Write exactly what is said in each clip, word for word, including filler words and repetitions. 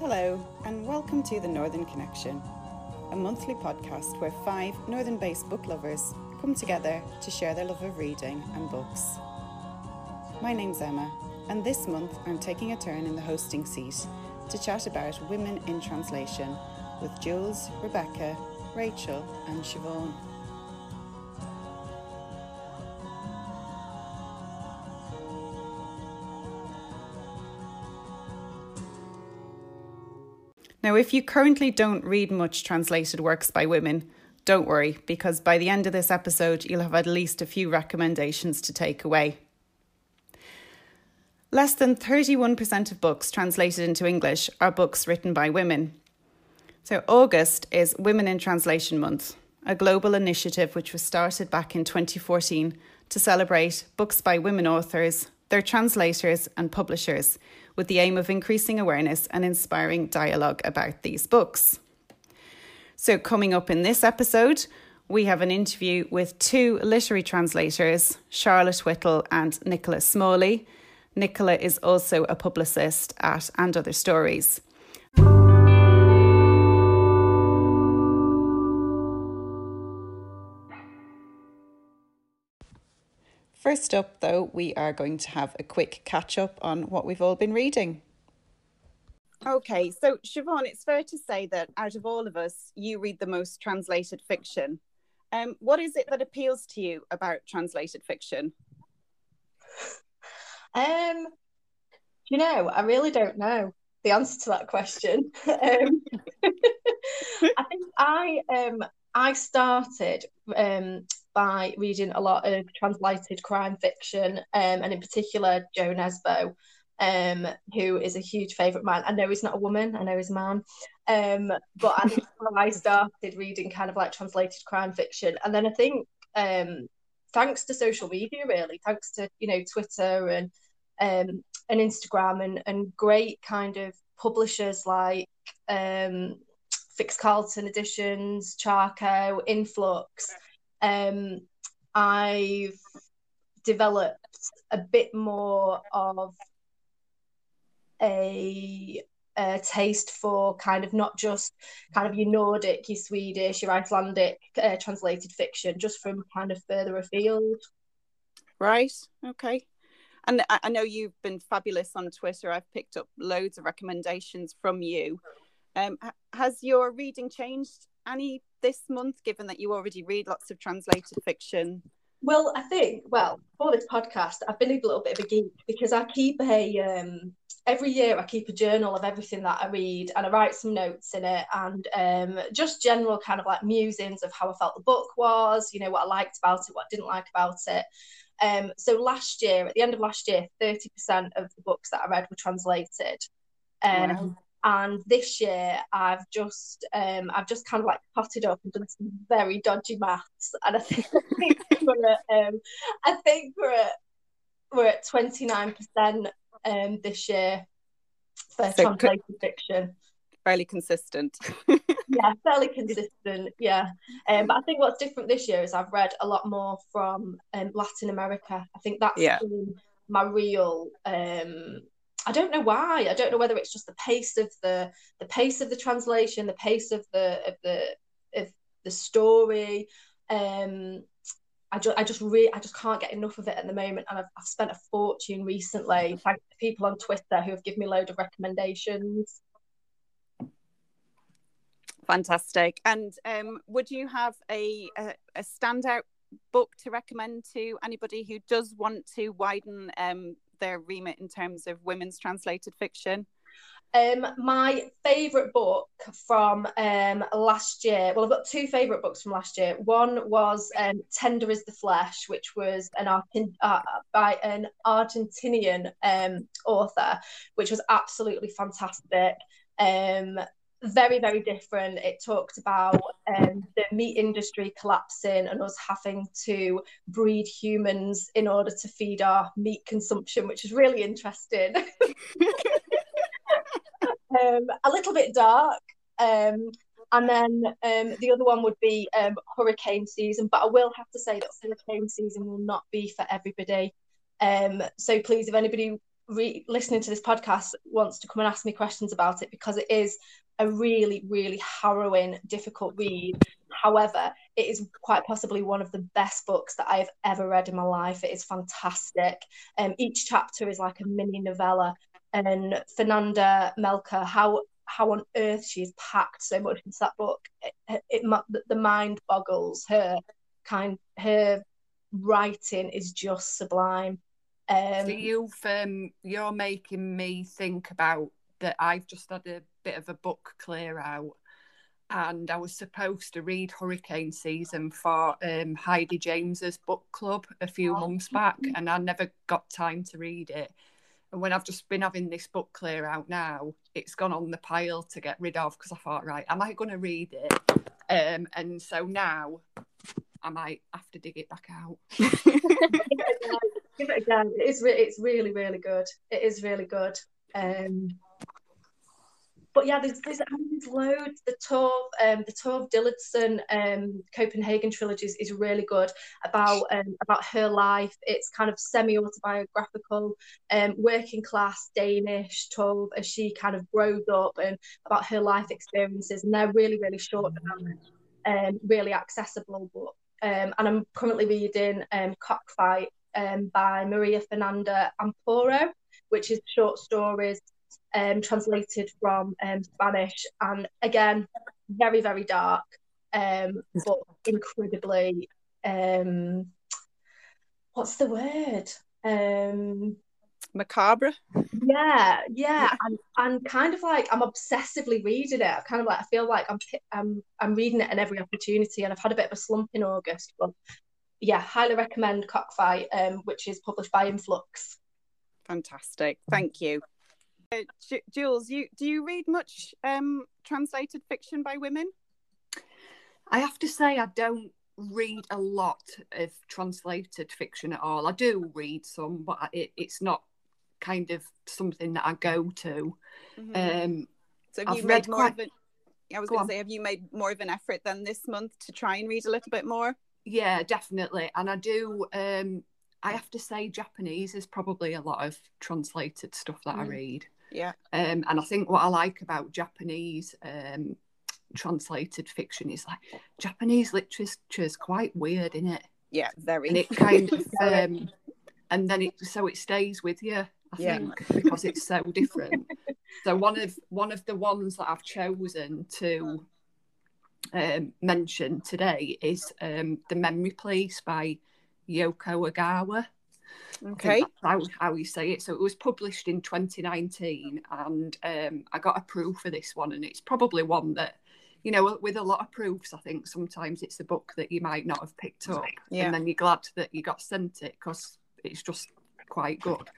Hello and welcome to The Northern Connection, a monthly podcast where five northern-based book lovers come together to share their love of reading and books. My name's Emma, and this month I'm taking a turn in the hosting seat to chat about women in translation with Jules, Rebecca, Rachel and Siobhan. Now, if you currently don't read much translated works by women, don't worry, because by the end of this episode, you'll have at least a few recommendations to take away. Less than thirty-one percent of books translated into English are books written by women. So August is Women in Translation Month, a global initiative which was started back in twenty fourteen to celebrate books by women authors, their translators and publishers, with the aim of increasing awareness and inspiring dialogue about these books. So coming up in this episode, we have an interview with two literary translators, Charlotte Whittle and Nichola Smalley. Nichola is also a publicist at And Other Stories. First up, though, we are going to have a quick catch-up on what we've all been reading. Okay, so Siobhan, it's fair to say that out of all of us, you read the most translated fiction. Um, what is it that appeals to you about translated fiction? Um, you know, I really don't know the answer to that question. um, I think I um, I started um, by reading a lot of translated crime fiction, um, and in particular Joe Nesbo, um, who is a huge favourite of mine. I know he's not a woman, I know he's a man, um, but I think I started reading kind of like translated crime fiction, and then I think um, thanks to social media, really, thanks to you know Twitter and um, and Instagram and and great kind of publishers like um, Fixed Carlton Editions, Charco, Influx. Um, I've developed a bit more of a, a taste for kind of not just kind of your Nordic, your Swedish, your Icelandic uh, translated fiction, just from kind of further afield. Right, okay. And I, I know you've been fabulous on Twitter. I've picked up loads of recommendations from you. Um, has your reading changed any this month, given that you already read lots of translated fiction? Well, I think, well, for this podcast, I've been a little bit of a geek because I keep a, um, every year I keep a journal of everything that I read, and I write some notes in it and um, just general kind of like musings of how I felt the book was, you know, what I liked about it, what I didn't like about it. Um, so last year, at the end of last year, thirty percent of the books that I read were translated. Um, wow. And this year, I've just, um, I've just kind of like potted up and done some very dodgy maths, and I think, I think we're at, um, I think we're at, we're at twenty-nine percent um this year for so translated co- fiction. Fairly consistent. yeah, fairly consistent. Yeah, um, but I think what's different this year is I've read a lot more from um, Latin America. I think that's yeah. been my real. Um, I don't know why. I don't know whether it's just the pace of the the pace of the translation, the pace of the of the of the story. Um, I just I just really I just can't get enough of it at the moment, and I've, I've spent a fortune recently thanks to people on Twitter who have given me a load of recommendations. Fantastic. And um, would you have a, a a standout book to recommend to anybody who does want to widen Um, their remit in terms of women's translated fiction? Um, my favourite book from um, last year, well, I've got two favourite books from last year. One was um, Tender Is the Flesh, which was an Ar- uh, by an Argentinian um, author, which was absolutely fantastic. Um, very, very different. It talked about um, the meat industry collapsing and us having to breed humans in order to feed our meat consumption, which is really interesting. um, a little bit dark. Um, and then um, the other one would be um, Hurricane Season, but I will have to say that Hurricane Season will not be for everybody. Um, so please, if anybody re- listening to this podcast wants to come and ask me questions about it, because it is a really, really harrowing, difficult read. However, it is quite possibly one of the best books that I have ever read in my life. It is fantastic. Um, each chapter is like a mini novella. And Fernanda Melchor, how how on earth she has packed so much into that book. It, it, the mind boggles. Her kind, her writing is just sublime. Um, so you've um, you're making me think about that. I've just had a bit of a book clear out, and I was supposed to read Hurricane Season for um, Heidi James's book club a few oh. months back, and I never got time to read it. And when I've just been having this book clear out now, it's gone on the pile to get rid of, because I thought, right, am I going to read it? Um, and so now I might have to dig it back out. Give it again. It's re- it's really, really good. It is really good. Um, but yeah, there's, there's loads. The Tove, um, the Tove Dillidson um, Copenhagen trilogies is really good, about um, about her life. It's kind of semi-autobiographical, um, working class Danish Tove as she kind of grows up, and about her life experiences. And they're really, really short and um, really accessible. But um, and I'm currently reading um, Cockfight um, by María Fernanda Ampuero, which is short stories. Um, translated from um, Spanish, and again, very, very dark, um, but incredibly, um, what's the word? Um, Macabre? Yeah, yeah, and, and kind of like, I'm obsessively reading it. I kind of like, I feel like I'm, I'm, I'm reading it in every opportunity, and I've had a bit of a slump in August, but yeah, highly recommend Cockfight, um, which is published by Influx. Fantastic, thank you. Uh, J- Jules, you do you read much um, translated fiction by women? I have to say I don't read a lot of translated fiction at all. I do read some, but it, it's not kind of something that I go to. Mm-hmm. Um, so have I've you made read more quite... of an, I was go going to say, have you made more of an effort then this month to try and read a little bit more? Yeah, definitely. And I do. Um, I have to say, Japanese is probably a lot of translated stuff that mm. I read. Yeah. Um, and I think what I like about Japanese um, translated fiction is like Japanese literature is quite weird, isn't it? Yeah, very. And it kind of, um, and then it so it stays with you, I yeah. think, because it's so different. So one of one of the ones that I've chosen to um, mention today is um, The Memory Police by Yoko Ogawa. Okay, that's how you say it. So it was published in twenty nineteen, and um, I got a proof for this one, and it's probably one that, you know, with a lot of proofs, I think sometimes it's a book that you might not have picked up, yeah. and then you're glad that you got sent it because it's just quite good.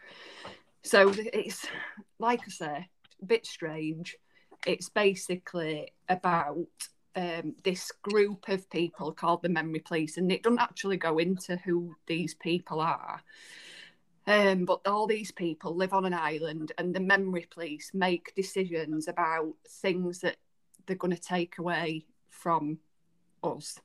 So it's, like I say, a bit strange. It's basically about Um, this group of people called the Memory Police, and it doesn't actually go into who these people are, um, but all these people live on an island, and the Memory Police make decisions about things that they're going to take away from us.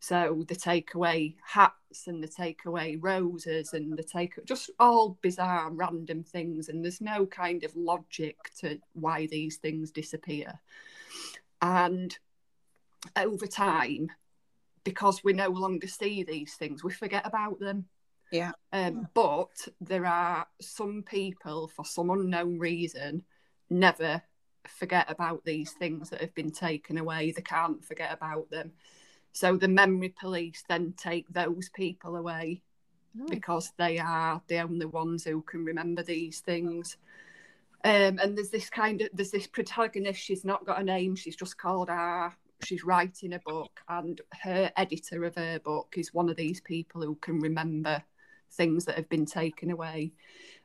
So they take away hats, and they take away roses, and they take just all bizarre random things, and there's no kind of logic to why these things disappear. And over time, because we no longer see these things, we forget about them. Yeah. Um, but there are some people, for some unknown reason, never forget about these things that have been taken away. They can't forget about them. So the Memory Police then take those people away oh. because they are the only ones who can remember these things. Um, and there's this kind of, there's this protagonist, she's not got a name, she's just called R. She's writing a book, and her editor of her book is one of these people who can remember things that have been taken away.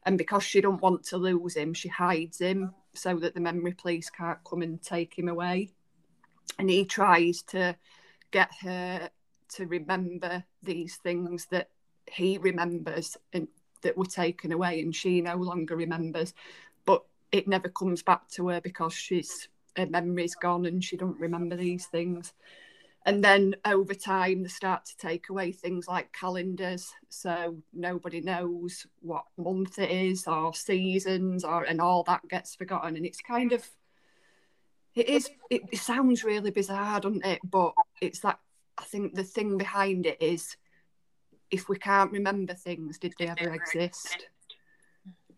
And because she don't want to lose him, she hides him so that the Memory Police can't come and take him away. And he tries to get her to remember these things that he remembers and that were taken away, and she no longer remembers. But it never comes back to her because she's her memory's gone and she don't remember these things. And then over time, they start to take away things like calendars. So nobody knows what month it is or seasons, or and all that gets forgotten. And it's kind of, it is, it, it sounds really bizarre, doesn't it? But it's that, I think the thing behind it is, if we can't remember things, did they ever exist?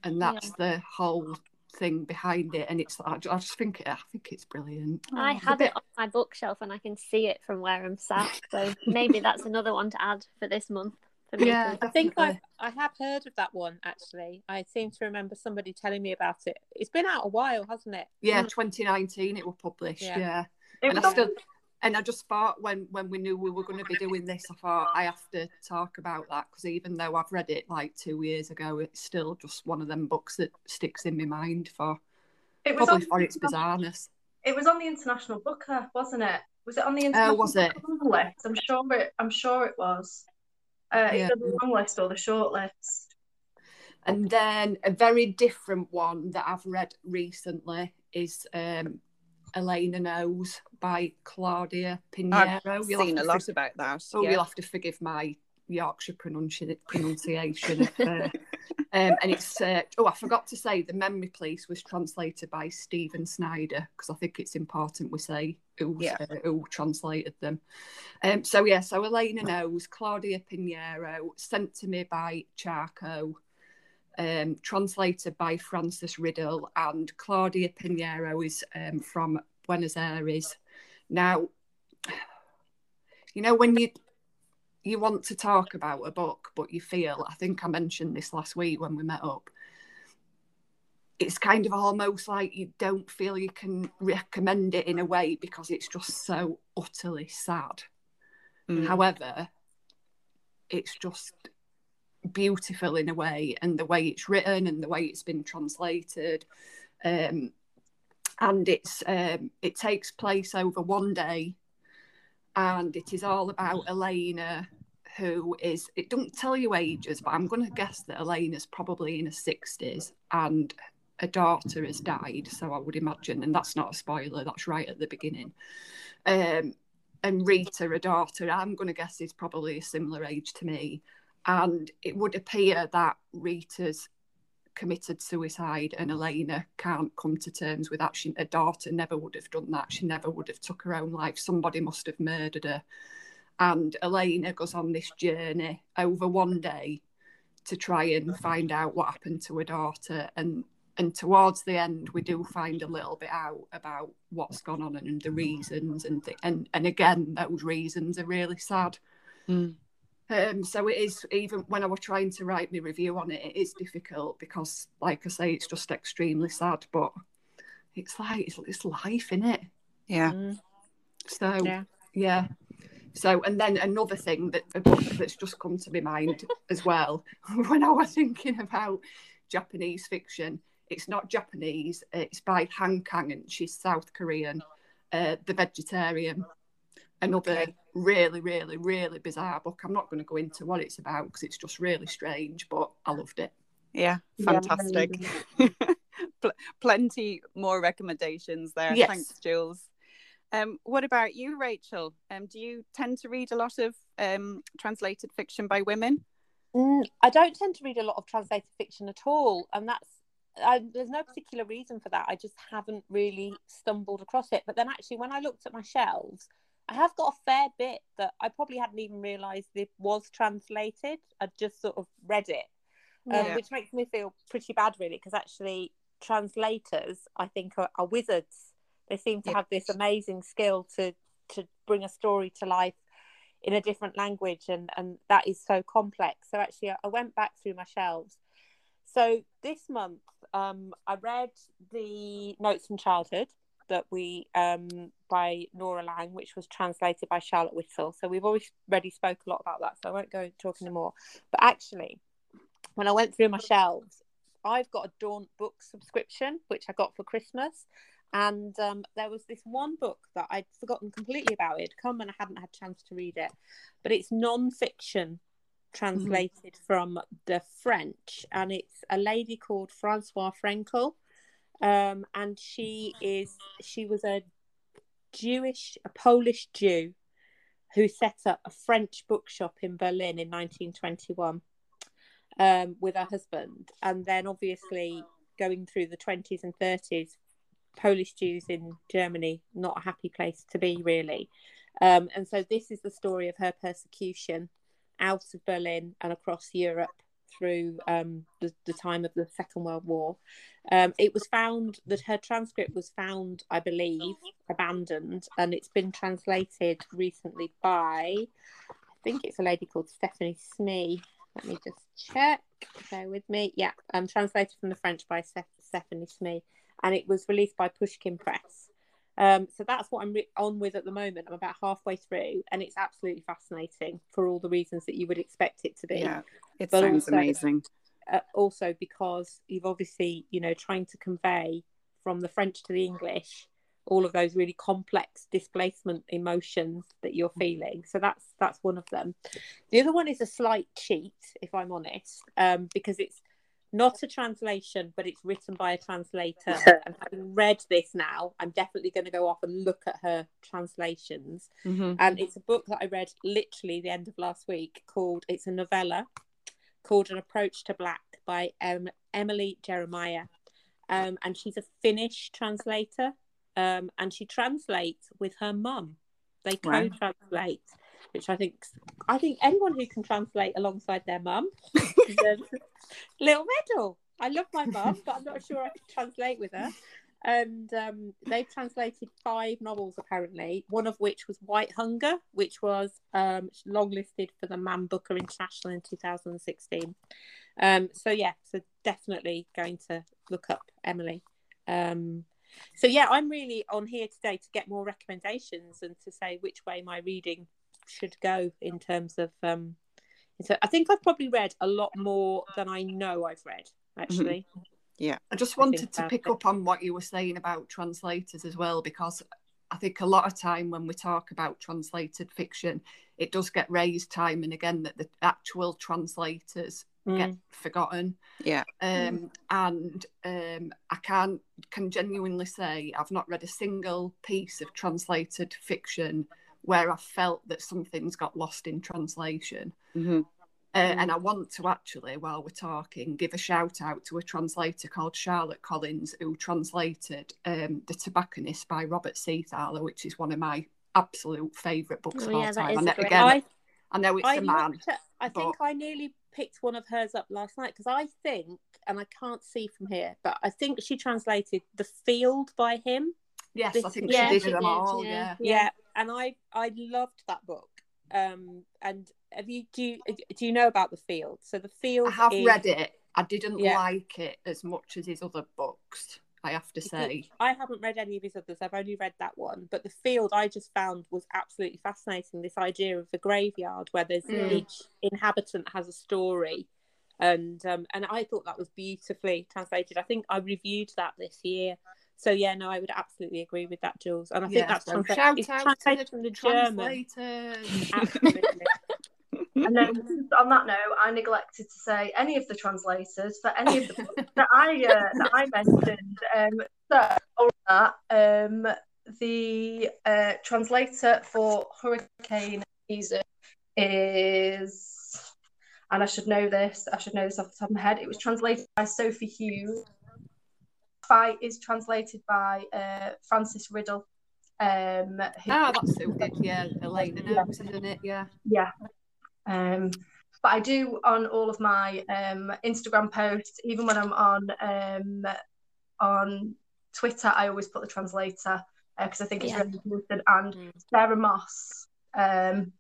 And that's yeah. the whole thing behind it, and it's I just think I think it's brilliant. I have bit... it on my bookshelf and I can see it from where I'm sat, so maybe that's another one to add for this month for me. Yeah, I think I I have heard of that one, actually. I seem to remember somebody telling me about it. It's been out a while, hasn't it? Yeah, twenty nineteen it was published. Yeah, yeah. and was... I still and I just thought when when we knew we were going to be doing this, I thought I have to talk about that, because even though I've read it like two years ago, it's still just one of them books that sticks in my mind for it was probably for its bizarreness. It was on the International Booker, wasn't it? Was it on the International uh, was it? Booker list? I'm sure it. I'm sure it was. Uh, yeah. Either the long list or the short list. And then a very different one that I've read recently is. Um, Elena Knows by Claudia Piñeiro. I've you'll seen a lot for- about that. Oh, yeah. You'll have to forgive my Yorkshire pronunci- pronunciation. of, uh, um, and it's, uh, oh, I forgot to say, The Memory Police was translated by Stephen Snyder, because I think it's important we say who, yeah. uh, who translated them. Um, so, yeah, so Elena Knows, Claudia Piñeiro, sent to me by Charco. Um, translated by Frances Riddle, and Claudia Piñeiro is um, from Buenos Aires. Now, you know, when you you want to talk about a book, but you feel, I think I mentioned this last week when we met up, it's kind of almost like you don't feel you can recommend it in a way, because it's just so utterly sad. Mm. However, it's just... beautiful in a way, and the way it's written and the way it's been translated, um, and it's um, it takes place over one day, and it is all about Elena, who is, it doesn't tell you ages, but I'm going to guess that Elena's probably in her sixties and her daughter has died, so I would imagine, and that's not a spoiler, that's right at the beginning. Um, and Rita, her daughter, I'm going to guess is probably a similar age to me. And it would appear that Rita's committed suicide, and Elena can't come to terms with that. She, her daughter never would have done that. She never would have took her own life. Somebody must have murdered her. And Elena goes on this journey over one day to try and find out what happened to her daughter. And, and towards the end, we do find a little bit out about what's gone on and the reasons. And, th- and, and again, those reasons are really sad. Mm. Um, so it is, even when I was trying to write my review on it, it is difficult because, like I say, it's just extremely sad, but it's like, it's, it's life, innit? Yeah. Mm. So, yeah. yeah. So, and then another thing that a book that's just come to my mind as well, when I was thinking about Japanese fiction, it's not Japanese, it's by Han Kang, and she's South Korean, uh, The Vegetarian. Another okay. really, really, really bizarre book. I'm not going to go into what it's about because it's just really strange, but I loved it. Yeah, fantastic. Yeah. Pl- plenty more recommendations there. Yes. Thanks, Jules. Um, what about you, Rachel? Um, do you tend to read a lot of um, translated fiction by women? Mm, I don't tend to read a lot of translated fiction at all, and that's I, there's no particular reason for that. I just haven't really stumbled across it. But then actually, when I looked at my shelves, I have got a fair bit that I probably hadn't even realised it was translated. I'd just sort of read it, yeah. um, which makes me feel pretty bad, really, because actually translators, I think, are, are wizards. They seem to yeah. have this amazing skill to to bring a story to life in a different language, and, and that is so complex. So actually, I, I went back through my shelves. So this month, um, I read the Notes from Childhood, that we um by Norah Lange, which was translated by Charlotte Whittle. So we've already spoke a lot about that, so I won't go and talk any more. But actually, when I went through my shelves, I've got a Daunt book subscription, which I got for Christmas, and um there was this one book that I'd forgotten completely about. It had come and I hadn't had a chance to read it, but it's non-fiction translated mm-hmm. from the French, and it's a lady called Francoise Frenkel. Um, and she is she was a Jewish, a Polish Jew who set up a French bookshop in Berlin in nineteen twenty-one um, with her husband. And then obviously going through the twenties and thirties, Polish Jews in Germany, not a happy place to be, really. Um, and so this is the story of her persecution out of Berlin and across Europe through um, the, the time of the Second World War. Um, it was found that her transcript was found, I believe, abandoned, and it's been translated recently by, I think it's a lady called Stephanie Smee. Let me just check. Bear with me. Yeah, um, translated from the French by Seth- Stephanie Smee, and it was released by Pushkin Press. Um, so that's what I'm re- on with at the moment. I'm about halfway through, and it's absolutely fascinating for all the reasons that you would expect it to be. Yeah, it but sounds also, amazing. Uh, also because you've obviously, you know, trying to convey from the French to the English all of those really complex displacement emotions that you're feeling. So that's that's one of them. The other one is a slight cheat, if I'm honest, um, because it's not a translation, but it's written by a translator. And having read this now, I'm definitely going to go off and look at her translations. Mm-hmm. And it's a book that I read literally the end of last week called, it's a novella called An Approach to Black by um, Emily Jeremiah. Um, and she's a Finnish translator. Um, and she translates with her mum. They wow. co-translate, which I think, I think anyone who can translate alongside their mum deserves a little medal. I love my mum, but I'm not sure I can translate with her. And um, they've translated five novels, apparently, one of which was White Hunger, which was um, longlisted for the Man Booker International in two thousand sixteen. Um, so, yeah, so definitely going to look up Emily. Um So, yeah, I'm really on here today to get more recommendations and to say which way my reading should go in terms of... Um, so I think I've probably read a lot more than I know I've read, actually. Mm-hmm. Yeah, I just wanted I to pick it. up on what you were saying about translators as well, because I think a lot of time when we talk about translated fiction, it does get raised time and again that the actual translators... Mm. get forgotten. Yeah. Um, and um, I can't can genuinely say I've not read a single piece of translated fiction where I felt that something's got lost in translation. Mm-hmm. Uh, mm. And I want to actually, while we're talking, give a shout out to a translator called Charlotte Collins, who translated um, The Tobacconist by Robert Seathaler, which is one of my absolute favourite books of oh, all yeah, time. And again, I, I know it's I a man. To, I but... think I nearly picked one of hers up last night because I think, and I can't see from here, but I think she translated The Field by him. Yes, this, I think yeah, she did she them did, all. Yeah. Yeah. yeah, yeah, and I I loved that book. Um, and have you do you, do you know about The Field? So The Field, I have is, read it. I didn't yeah. like it as much as his other books, I have to say. I haven't read any of his others. I've only read that one. But The Field, I just found was absolutely fascinating. This idea of the graveyard where there's mm. each inhabitant has a story. And um, and I thought that was beautifully translated. I think I reviewed that this year. So, yeah, no, I would absolutely agree with that, Jules. And I yeah, think that's so transla- shout it's out translated to the from the translators. German. Absolutely. And then on that note, I neglected to say any of the translators for any of the books that I uh, that I mentioned. Um, so all that, um, the uh, translator for Hurricane Season is, and I should know this. I should know this off the top of my head. It was translated by Sophie Hughes. Cockfight is translated by uh, Frances Riddle. Um, who, oh, that's so good. Yeah, Elena knows, yeah. isn't it? Yeah. Yeah. Um, but I do on all of my um, Instagram posts, even when I'm on um, on Twitter, I always put the translator because uh, I think it's yeah. really important. And mm. Sarah Moss, um,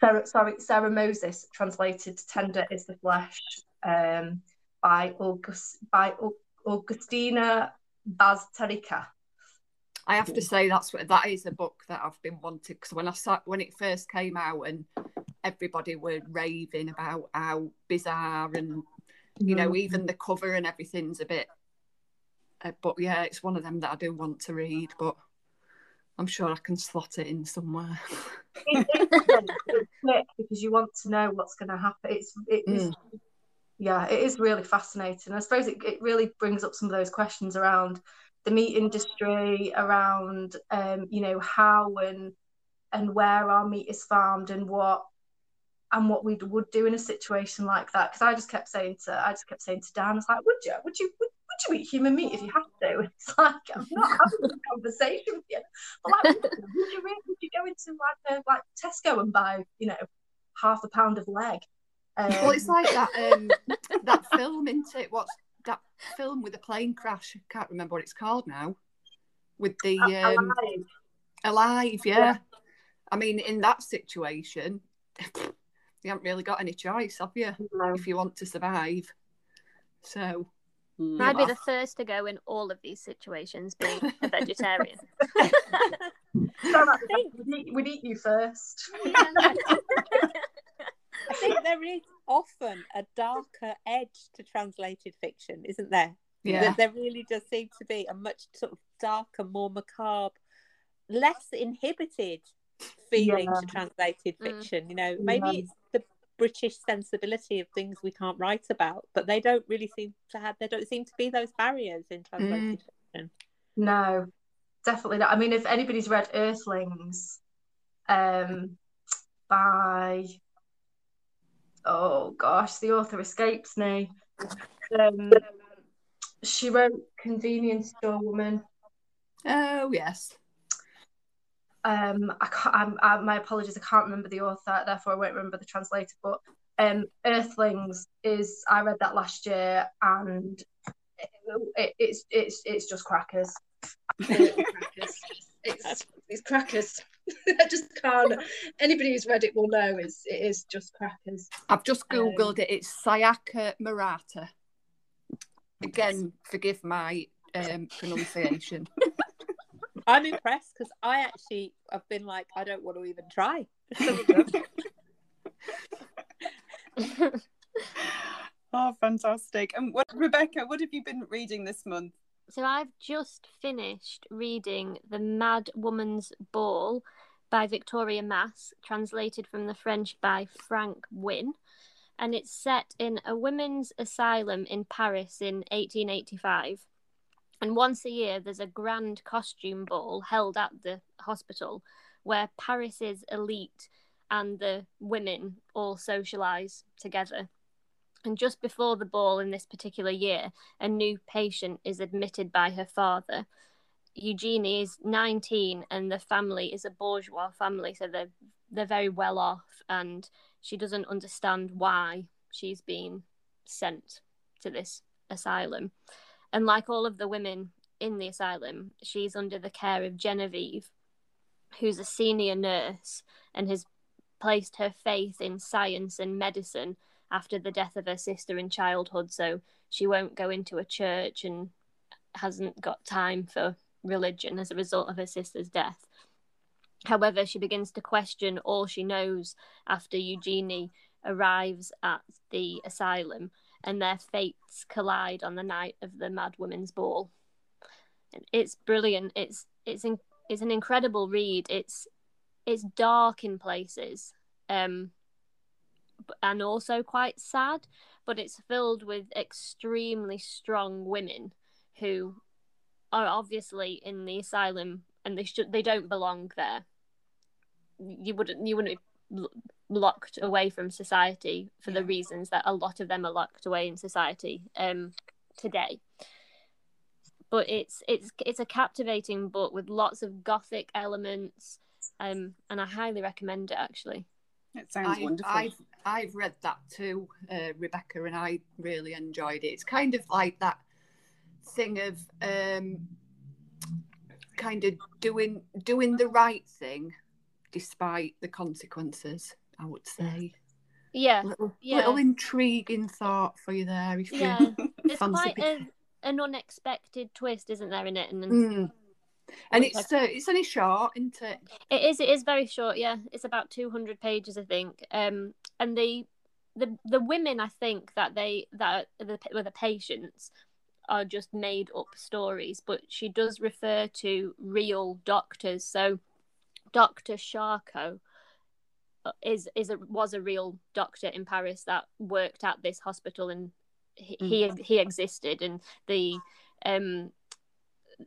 Sarah, sorry, Sarah Moses translated "Tender Is the Flesh" um, by August by Augustina Baztarica. I have to say that's what that is a book that I've been wanting because when I sat, when it first came out and everybody were raving about how bizarre and you know mm. even the cover and everything's a bit uh, but yeah it's one of them that I do want to read but I'm sure I can slot it in somewhere. It's quick because you want to know what's going to happen. It's it is mm. yeah it is really fascinating. I suppose it, it really brings up some of those questions around the meat industry, around um, you know how and and where our meat is farmed and what and what we would do in a situation like that. Because I just kept saying to I just kept saying to Dan, I was like, would you would you would, would you eat human meat if you had to? It's like, I'm not having this conversation with you. But like, would you really would you go into like a, like Tesco and buy you know half a pound of leg? Um, well, it's like that um, that film, isn't it? What's that film with the plane crash? I can't remember what it's called now. With the um, alive, alive, yeah. yeah. I mean, in that situation, you haven't really got any choice, have you? No. If you want to survive, so I'd be off. The first to go in all of these situations, being a vegetarian. So I think we'd, we'd eat you first. Yeah, no. I think there is often a darker edge to translated fiction, isn't there? Yeah. There, there really does seem to be a much sort of darker, more macabre, less inhibited feeling yeah. to translated fiction. Mm. You know, maybe yeah. it's the British sensibility of things we can't write about, but they don't really seem to have. There don't seem to be those barriers in translated mm. fiction. No, definitely not. I mean, if anybody's read Earthlings, um, by oh gosh, the author escapes me. Um, she wrote Convenience Store Woman. Oh yes. Um, I can't. I'm, I, my apologies. I can't remember the author, therefore I won't remember the translator. But um, Earthlings is. I read that last year, and it, it's it's it's just crackers. crackers. It's it's crackers. I just can't. Anybody who's read it will know. It's it is just crackers. I've just googled um, it. It's Sayaka Murata. Again, forgive my um, pronunciation. I'm impressed because I actually have been like, I don't want to even try. Oh, fantastic. And what, Rebecca, what have you been reading this month? So I've just finished reading The Mad Woman's Ball by Victoria Mass, translated from the French by Frank Wynne. And it's set in a women's asylum in Paris in eighteen eighty-five. And once a year, there's a grand costume ball held at the hospital where Paris's elite and the women all socialise together. And just before the ball in this particular year, a new patient is admitted by her father. Eugenie is nineteen and the family is a bourgeois family, so they're, they're very well off, and she doesn't understand why she's been sent to this asylum. And like all of the women in the asylum, she's under the care of Genevieve, who's a senior nurse and has placed her faith in science and medicine after the death of her sister in childhood. So she won't go into a church and hasn't got time for religion as a result of her sister's death. However, she begins to question all she knows after Eugenie arrives at the asylum, and their fates collide on the night of the Mad Women's Ball. It's brilliant. It's it's in, it's an incredible read. It's it's dark in places, um, and also quite sad. But it's filled with extremely strong women who are obviously in the asylum, and they should they don't belong there. You wouldn't you wouldn't. Be, locked away from society for the reasons that a lot of them are locked away in society um today. But it's it's it's a captivating book with lots of gothic elements, um and I highly recommend it. Actually, it sounds I, wonderful. I've, I've read that too, uh, Rebecca, and I really enjoyed it. It's kind of like that thing of um kind of doing doing the right thing despite the consequences, I would say. Yeah. Little, yeah. little intriguing thought for you there. If yeah. You it's fancy quite a, an unexpected twist, isn't there, in it? And, mm. and it's like, uh, it's only short, isn't it? It is. It is very short. Yeah, it's about two hundred pages, I think. Um, and the the the women, I think that they that the were the patients are just made up stories, but she does refer to real doctors. So, Doctor Charco is is a, was a real doctor in Paris that worked at this hospital, and he mm. he, he existed, and the um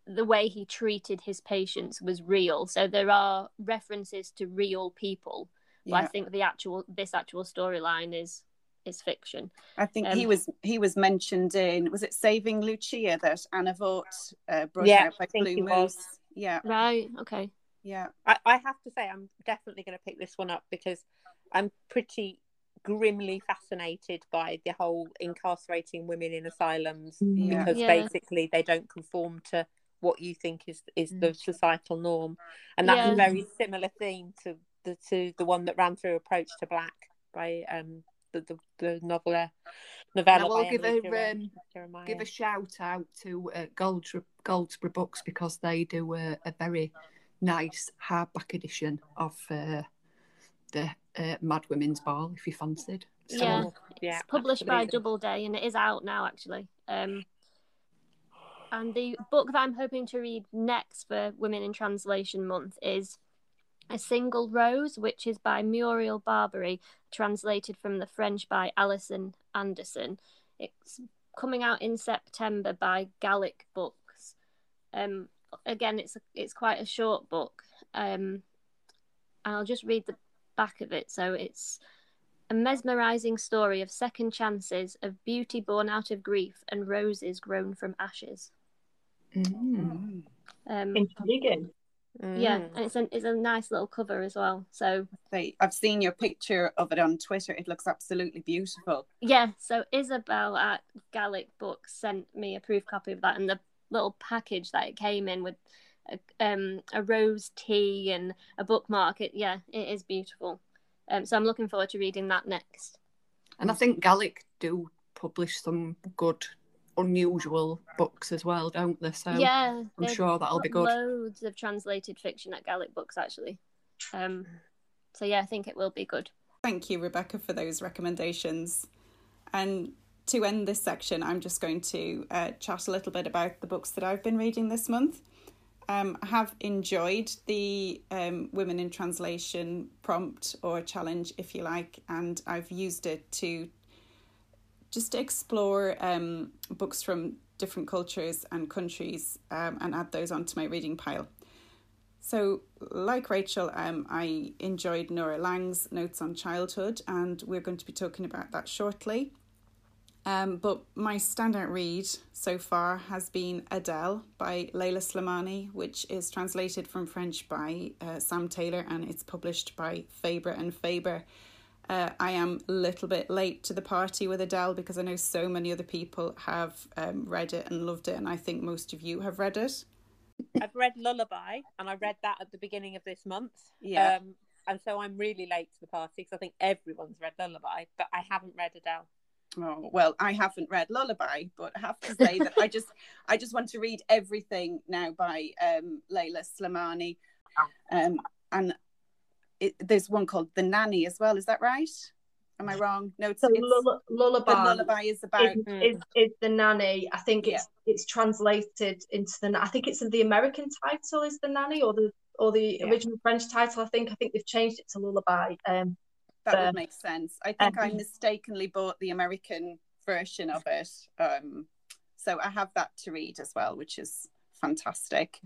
the way he treated his patients was real. So there are references to real people. Yeah. But I think the actual this actual storyline is is fiction. I think um, he was he was mentioned in, was it Saving Lucia that Anna Vought uh, brought yeah, out by Blue Moose? Yeah. Right. Okay. Yeah. I, I have to say I'm definitely going to pick this one up because I'm pretty grimly fascinated by the whole incarcerating women in asylums yeah. because yeah. basically they don't conform to what you think is is mm. the societal norm, and that's yeah. a very similar theme to the to the one that ran through Approach to Black by um the the, the novella novella. I'll give a um, give a shout out to uh, Goldsborough, Goldsborough Books, because they do a, a very nice hardback edition of uh, the uh, Mad Women's Ball, if you fancied. So, yeah. yeah, it's published absolutely. by Doubleday, and it is out now actually. Um, and the book that I'm hoping to read next for Women in Translation Month is A Single Rose, which is by Muriel Barbary, translated from the French by Alison Anderson. It's coming out in September by Gallic Books. Um, again, it's a, it's quite a short book. Um, I'll just read the back of it. So it's a mesmerizing story of second chances, of beauty born out of grief and roses grown from ashes. Mm. Um, Intriguing. Yeah, mm. and it's a, it's a nice little cover as well. So I've seen your picture of it on Twitter. It looks absolutely beautiful. Yeah, so Isabel at Gallic Books sent me a proof copy of that, and the little package that it came in with a, um, a rose tea and a bookmark. It, yeah, it is beautiful. Um, so I'm looking forward to reading that next. And I think Gallic do publish some good, unusual books as well, don't they? So yeah, I'm sure that'll be good. Loads of translated fiction at Gallic Books, actually. Um, so yeah, I think it will be good. Thank you, Rebecca, for those recommendations. And to end this section, I'm just going to uh, chat a little bit about the books that I've been reading this month. Um, I have enjoyed the um, Women in Translation prompt or challenge, if you like, and I've used it to just explore um, books from different cultures and countries um, and add those onto my reading pile. So, like Rachel, um, I enjoyed Norah Lange's Notes on Childhood, and we're going to be talking about that shortly. Um, but my standout read so far has been Adele by Leila Slimani, which is translated from French by uh, Sam Taylor, and it's published by Faber and Faber. Uh, I am a little bit late to the party with Adele because I know so many other people have um, read it and loved it, and I think most of you have read it. I've read Lullaby, and I read that at the beginning of this month. Yeah. Um, and so I'm really late to the party because I think everyone's read Lullaby, but I haven't read Adele. Oh, well, I haven't read Lullaby, but I have to say that I just I just want to read everything now by um, Leila Slimani. Um, and it, there's one called The Nanny as well. Is that right? Am I wrong? No, it's, so it's lull- lullaby. The Lullaby is about is, is, is The Nanny. I think it's yeah. it's translated into the. I think it's the American title is The Nanny, or the or the yeah. original French title. I think I think they've changed it to Lullaby. Um, That would make sense. I think um, I mistakenly bought the American version of it. Um, so I have that to read as well, which is fantastic.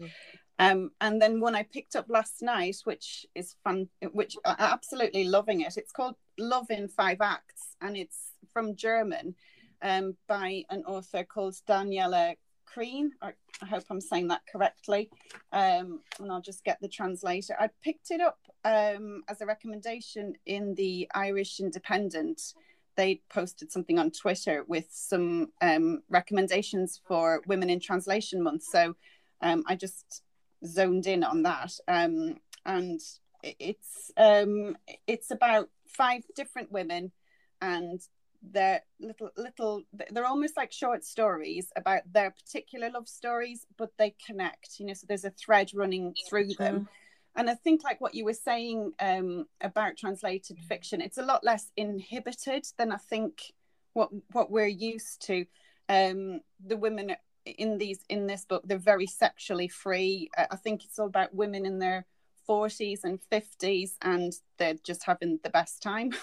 Um, and then one I picked up last night, which is fun, which I'm absolutely loving it. It's called Love in Five Acts, and it's from German um, by an author called Daniela Kreen, or I hope I'm saying that correctly, um, and I'll just get the translator. I picked it up um, as a recommendation in the Irish Independent. They posted something on Twitter with some um, recommendations for Women in Translation Month, so um, I just zoned in on that, um, and it's um, it's about five different women, and they're little little they're almost like short stories about their particular love stories, but they connect, you know, so there's a thread running through them. And I think, like what you were saying um about translated fiction, it's a lot less inhibited than I think what what we're used to. Um the women in these in this book, they're very sexually free. I think it's all about women in their forties and fifties, and they're just having the best time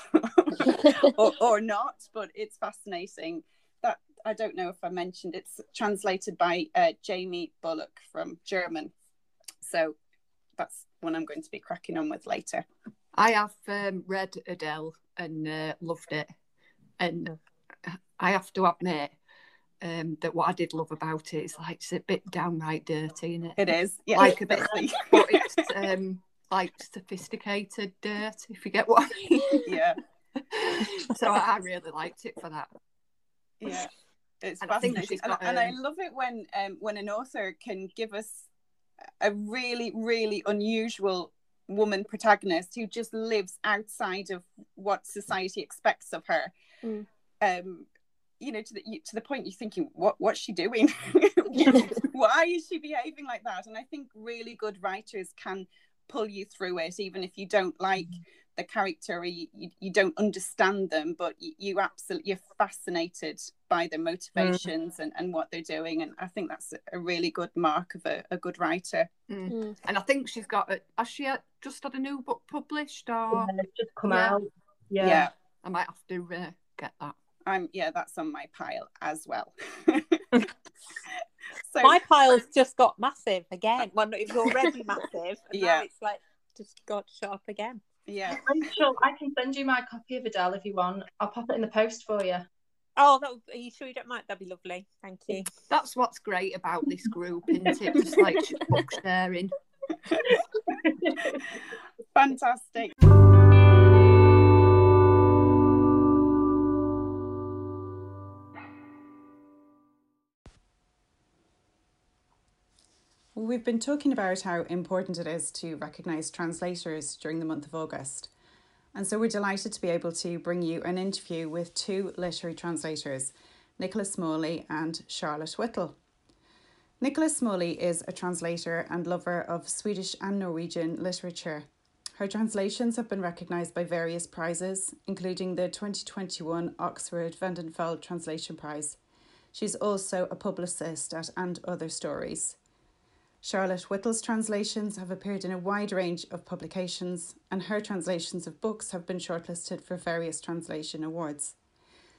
or, or not, but it's fascinating. That I don't know if I mentioned, it's translated by uh, Jamie Bullock from German. So that's one I'm going to be cracking on with later. I have um, read Adele and uh, loved it. And I have to admit um, that what I did love about it is like it's a bit downright dirty, isn't it? It is. Yeah, like a bit, but it's um, like sophisticated dirt, if you get what I mean. Yeah. So I really liked it for that. Yeah, it's and fascinating. I got, and, um... and I love it when um, when an author can give us a really, really unusual woman protagonist who just lives outside of what society expects of her. Mm. Um, you know, to the to the point you're thinking, what what's she doing? Why is she behaving like that? And I think really good writers can pull you through it, even if you don't like mm. the character, or you, you, you don't understand them, but you, you absolutely you're fascinated by their motivations mm. and, and what they're doing. And I think that's a really good mark of a, a good writer. Mm. Mm. And I think she's got a, has she had, just had a new book published, or yeah, just come yeah. out? Yeah. yeah, I might have to uh, get that. I'm yeah, that's on my pile as well. So my pile's just got massive again. Well, it was already massive. And yeah, now it's like just got shut up again. Yeah, Rachel, I can send you my copy of Adele if you want. I'll pop it in the post for you. Oh, that would, are you sure you don't mind? That'd be lovely. Thank you. That's what's great about this group, isn't it? Just like book sharing. Fantastic. We've been talking about how important it is to recognise translators during the month of August, and so we're delighted to be able to bring you an interview with two literary translators, Nichola Smalley and Charlotte Whittle. Nichola Smalley is a translator and lover of Swedish and Norwegian literature. Her translations have been recognised by various prizes, including the twenty twenty-one Oxford Vandenfeld Translation Prize. She's also a publicist at And Other Stories. Charlotte Whittle's translations have appeared in a wide range of publications, and her translations of books have been shortlisted for various translation awards.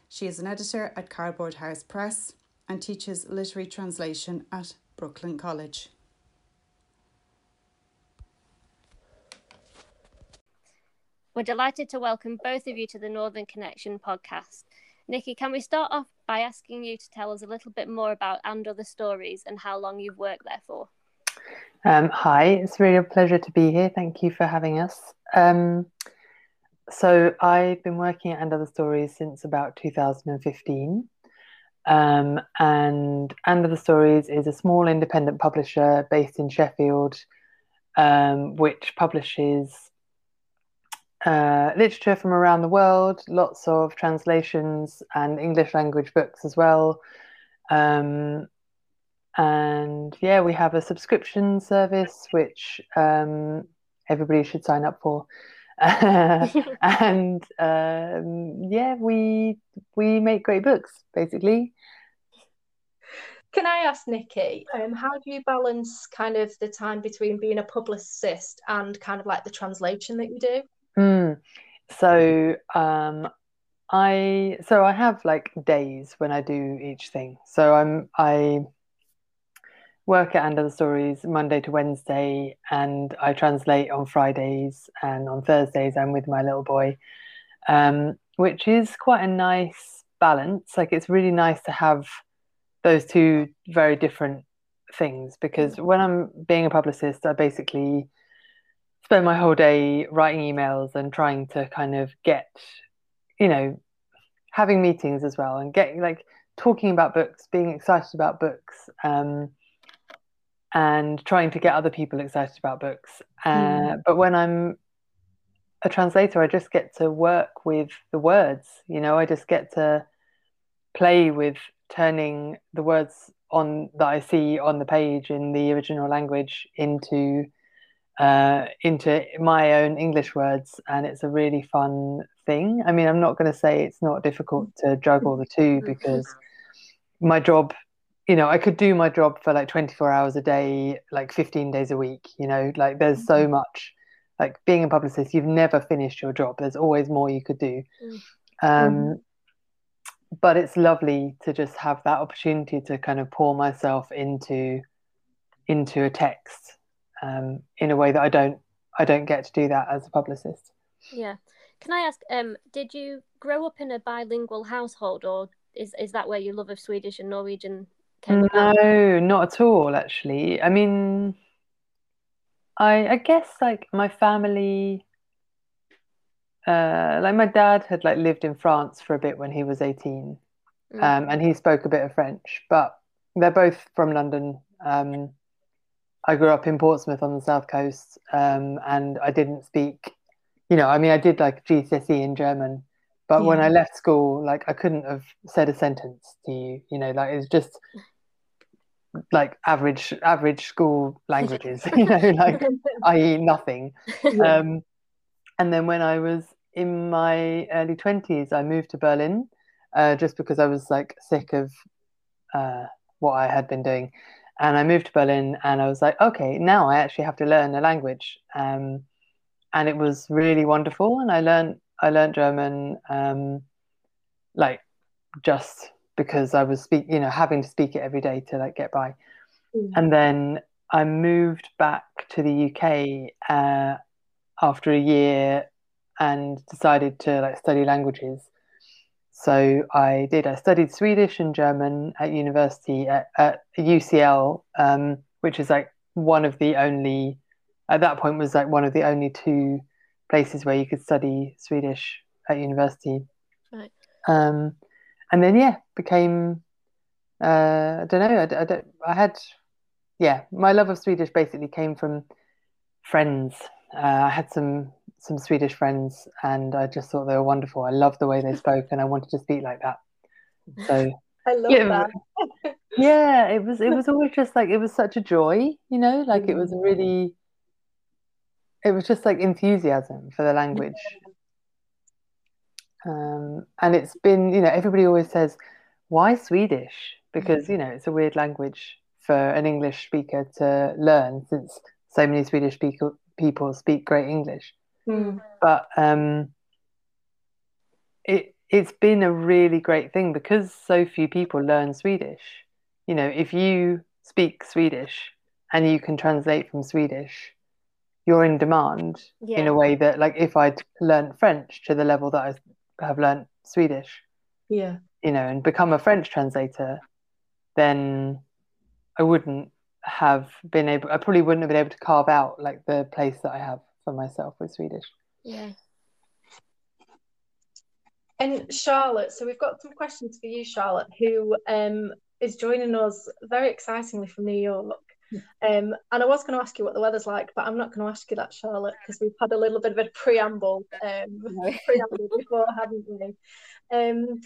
She is an editor at Cardboard House Press and teaches literary translation at Brooklyn College. We're delighted to welcome both of you to the Northern Connection podcast. Nikki, can we start off by asking you to tell us a little bit more about And Other Stories and how long you've worked there for? Um, hi, it's really a pleasure to be here. Thank you for having us. Um, so I've been working at And Other Stories since about two thousand fifteen. Um, and And Other Stories is a small independent publisher based in Sheffield, um, which publishes uh, literature from around the world, lots of translations and English language books as well. Um, And yeah, we have a subscription service, which um, everybody should sign up for. and um, yeah, we we make great books, basically. Can I ask, Nikki, um, how do you balance kind of the time between being a publicist and kind of like the translation that you do? Mm. So um, I so I have like days when I do each thing. So I'm I. work at And Other Stories Monday to Wednesday, and I translate on Fridays, and on Thursdays I'm with my little boy, um, which is quite a nice balance. Like, it's really nice to have those two very different things, because when I'm being a publicist, I basically spend my whole day writing emails and trying to kind of get, you know, having meetings as well, and getting like talking about books, being excited about books, um, and trying to get other people excited about books. Uh, mm. But when I'm a translator, I just get to work with the words, you know, I just get to play with turning the words on that I see on the page in the original language into uh, into my own English words. And it's a really fun thing. I mean, I'm not going to say it's not difficult to juggle the two, because my job, you know, I could do my job for like twenty-four hours a day, like fifteen days a week, you know, like there's mm-hmm. so much, like being a publicist, you've never finished your job. There's always more you could do. Mm-hmm. Um, but it's lovely to just have that opportunity to kind of pour myself into into a text um, in a way that I don't I don't get to do that as a publicist. Yeah. Can I ask, um, did you grow up in a bilingual household, or is, is that where your love of Swedish and Norwegian came about? No, not at all, actually. I mean, I, I guess, like, my family, uh, like, my dad had, like, lived in France for a bit when he was eighteen, mm. um, and he spoke a bit of French, but they're both from London. Um, I grew up in Portsmouth on the south coast, um, and I didn't speak... You know, I mean, I did like G C S E in German, but yeah. when I left school, like I couldn't have said a sentence to you, you know, like it's just like average, average school languages, you know, like that is nothing. Yeah. Um, and then when I was in my early twenties, I moved to Berlin uh, just because I was like sick of uh, what I had been doing. And I moved to Berlin and I was like, okay, now I actually have to learn a language. Um, And it was really wonderful. And I learned I learned German, um, like, just because I was speak, you know, having to speak it every day to, like, get by. Mm. And then I moved back to the U K uh, after a year and decided to, like, study languages. So I did. I studied Swedish and German at university at, at U C L, um, which is, like, one of the only... at that point was like one of the only two places where you could study Swedish at university. Right. Um, and then, yeah, became, uh, I don't know, I, I, don't, I had, yeah, my love of Swedish basically came from friends. Uh, I had some, some Swedish friends and I just thought they were wonderful. I loved the way they spoke and I wanted to speak like that. So I love yeah, that. yeah, it was, it was always just like, it was such a joy, you know, like it was really... It was just like enthusiasm for the language. Um, and it's been, you know, everybody always says, why Swedish? Because, you know, it's a weird language for an English speaker to learn since so many Swedish pe- people speak great English. Mm. But um, it, it's been a really great thing because so few people learn Swedish. You know, if you speak Swedish and you can translate from Swedish, you're in demand yeah. in a way that, like, if I'd learned French to the level that I have learned Swedish, yeah, you know, and become a French translator, then I wouldn't have been able, I probably wouldn't have been able to carve out, like, the place that I have for myself with Swedish. Yeah. And Charlotte, so we've got some questions for you, Charlotte, who um, is joining us very excitingly from New York. Um, and I was going to ask you what the weather's like, but I'm not going to ask you that, Charlotte, because we've had a little bit of a preamble, um, preamble before, haven't we? Um,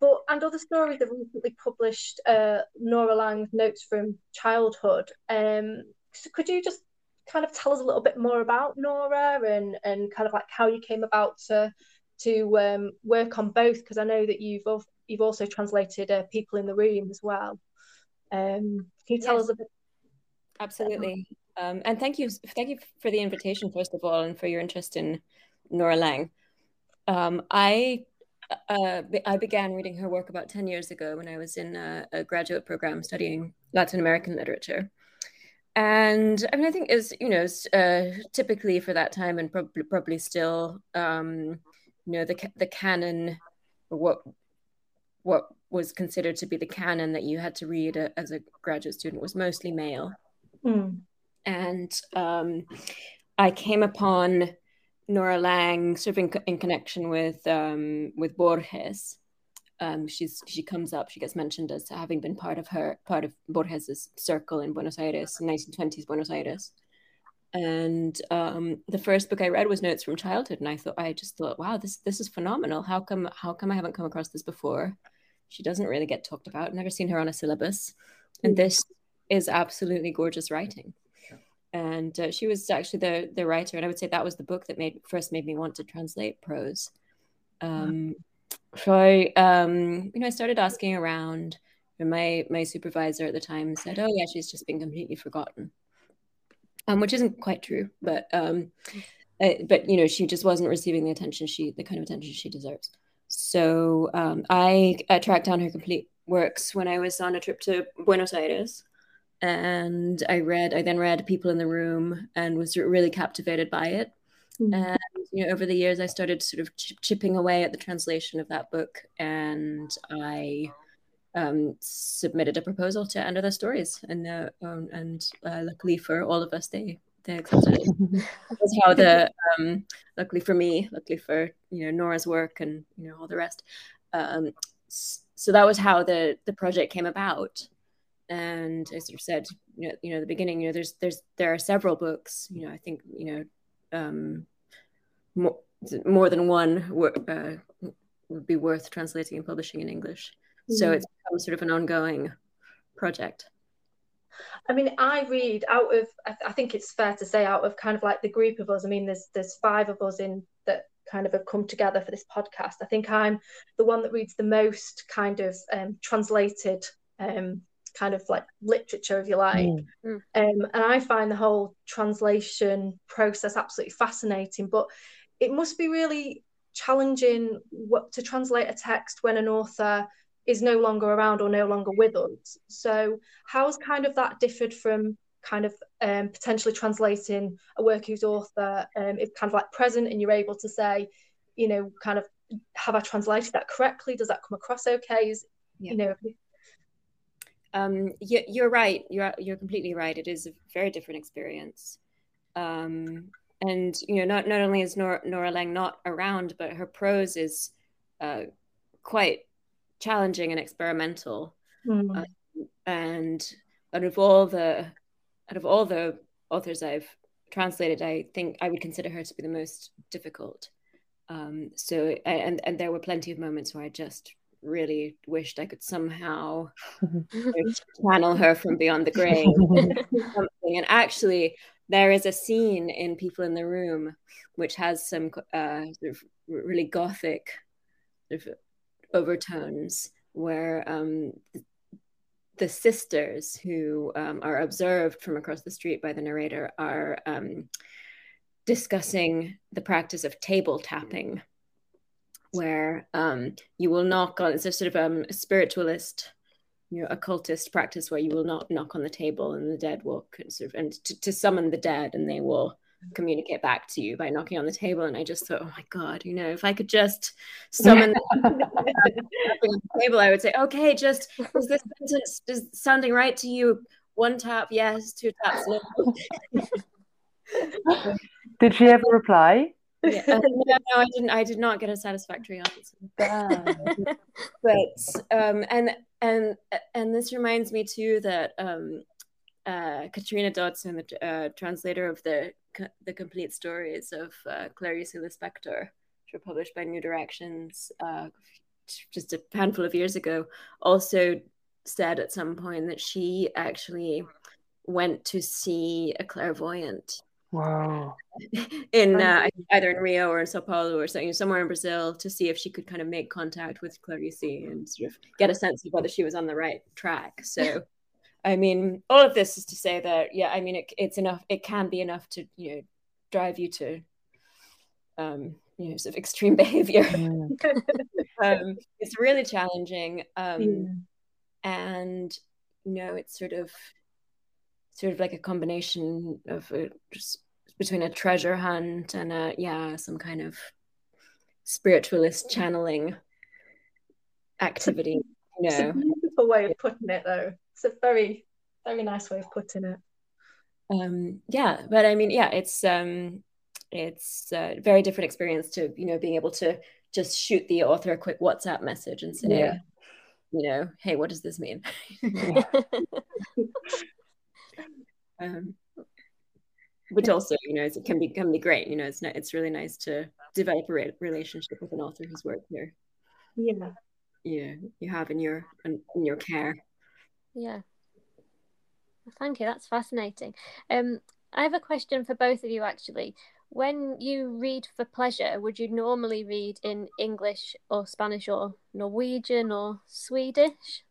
but And Other Stories have recently published uh, Norah Lange's Notes from Childhood. Um, so could you just kind of tell us a little bit more about Norah and, and kind of like how you came about to to um, work on both? Because I know that you've you've also translated uh, People in the Room as well. Um, can you tell yes. us a bit? Absolutely. Um, and thank you. Thank you for the invitation, first of all, and for your interest in Norah Lange. Um, I uh, I began reading her work about ten years ago when I was in a, a graduate program studying Latin American literature. And I mean, I think is you know, uh, typically for that time and probably, probably still, um, you know, the, the canon, or what, what was considered to be the canon that you had to read a, as a graduate student was mostly male. Mm. And um, I came upon Norah Lange sort of in, in connection with um, with Borges. Um, she's she comes up, she gets mentioned as having been part of her part of Borges's circle in Buenos Aires, in nineteen twenties Buenos Aires. And um, the first book I read was Notes from Childhood, and I thought I just thought, wow, this this is phenomenal. How come how come I haven't come across this before? She doesn't really get talked about. I've never seen her on a syllabus, and this is absolutely gorgeous writing. And uh, she was actually the the writer, and I would say that was the book that made first made me want to translate prose. Um, so I, um, you know, I started asking around, and my my supervisor at the time said, "Oh yeah, she's just been completely forgotten," um, which isn't quite true, but um, uh, but you know, she just wasn't receiving the attention she the kind of attention she deserves. So um, I uh, tracked down her complete works when I was on a trip to Buenos Aires. And I read, I then read People in the Room and was really captivated by it. Mm-hmm. And you know, over the years, I started sort of ch- chipping away at the translation of that book. And I um, submitted a proposal to And Other Stories. And uh, um, and uh, luckily for all of us, they they accepted it. That was how the um, luckily for me, luckily for you know Nora's work and you know all the rest. Um, so that was how the the project came about. And I sort of said, you know, you know, at the beginning, you know, there's, there's, there are several books, you know, I think, you know, um, more, more than one wor- uh, would be worth translating and publishing in English. Mm-hmm. So it's become sort of an ongoing project. I mean, I read out of, I, th- I think it's fair to say out of kind of like the group of us. I mean, there's, there's five of us in that kind of have come together for this podcast. I think I'm the one that reads the most kind of um, translated um kind of like literature, if you like. Mm. Um, and I find the whole translation process absolutely fascinating, but it must be really challenging what, to translate a text when an author is no longer around or no longer with us. So how's kind of that differed from kind of um, potentially translating a work whose author um, is kind of like present and you're able to say, you know, kind of, have I translated that correctly? Does that come across okay? Is, yeah. You know, Um, you, you're right. You're you're completely right. It is a very different experience, um, and you know, not not only is Nora, Norah Lange not around, but her prose is uh, quite challenging and experimental. Mm. Um, and out of all the out of all the authors I've translated, I think I would consider her to be the most difficult. Um, so, and and there were plenty of moments where I just really wished I could somehow channel her from beyond the grave. And actually, there is a scene in People in the Room which has some uh, sort of really gothic sort of overtones where um, the sisters who um, are observed from across the street by the narrator are um, discussing the practice of table tapping, where um, you will knock on, it's a sort of um, a spiritualist, you know, occultist practice where you will not knock on the table and the dead will sort of, and to, to summon the dead, and they will communicate back to you by knocking on the table. And I just thought, oh my God, you know, if I could just summon the table, I would say, okay, just, is this sentence is sounding right to you? One tap, yes, two taps, no. Did she ever reply? Yeah. Uh, no, no, I didn't. I did not get a satisfactory answer. But um, and and and this reminds me too that um, uh, Katrina Dodson, the uh, translator of the the complete stories of uh, Clarice Lispector, which were published by New Directions uh, just a handful of years ago, also said at some point that she actually went to see a clairvoyant. Wow. In uh, either in Rio or in Sao Paulo or something, somewhere in Brazil, to see if she could kind of make contact with Clarice and sort of get a sense of whether she was on the right track. So, I mean, all of this is to say that, yeah, I mean, it, it's enough. It can be enough to, you know, drive you to, um, you know, sort of extreme behavior. Yeah. um, it's really challenging, um, yeah. And you know, it's sort of, sort of like a combination of a, just between a treasure hunt and a, yeah, some kind of spiritualist channeling activity. You know. It's a beautiful way of putting it, though. It's a very, very nice way of putting it. Um, yeah, but I mean, yeah, it's um, it's a very different experience to, you know, being able to just shoot the author a quick WhatsApp message and say, yeah. you know, hey, what does this mean? Yeah. Um, which also, you know, it can be can be great. You know, it's not, it's really nice to develop a re- relationship with an author who's worked here. Yeah, yeah, you have in your in, in your care. Yeah, well, thank you. That's fascinating. Um, I have a question for both of you actually. When you read for pleasure, would you normally read in English or Spanish or Norwegian or Swedish?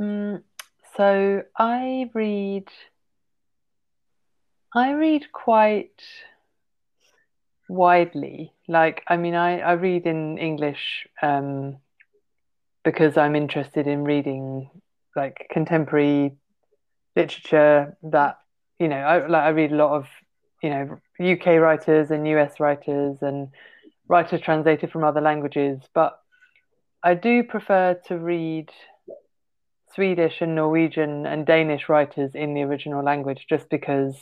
Mm. So I read, I read quite widely. Like, I mean, I, I read in English um, because I'm interested in reading like contemporary literature that, you know, I, like I read a lot of, you know, U K writers and U S writers and writers translated from other languages. But I do prefer to read Swedish and Norwegian and Danish writers in the original language, just because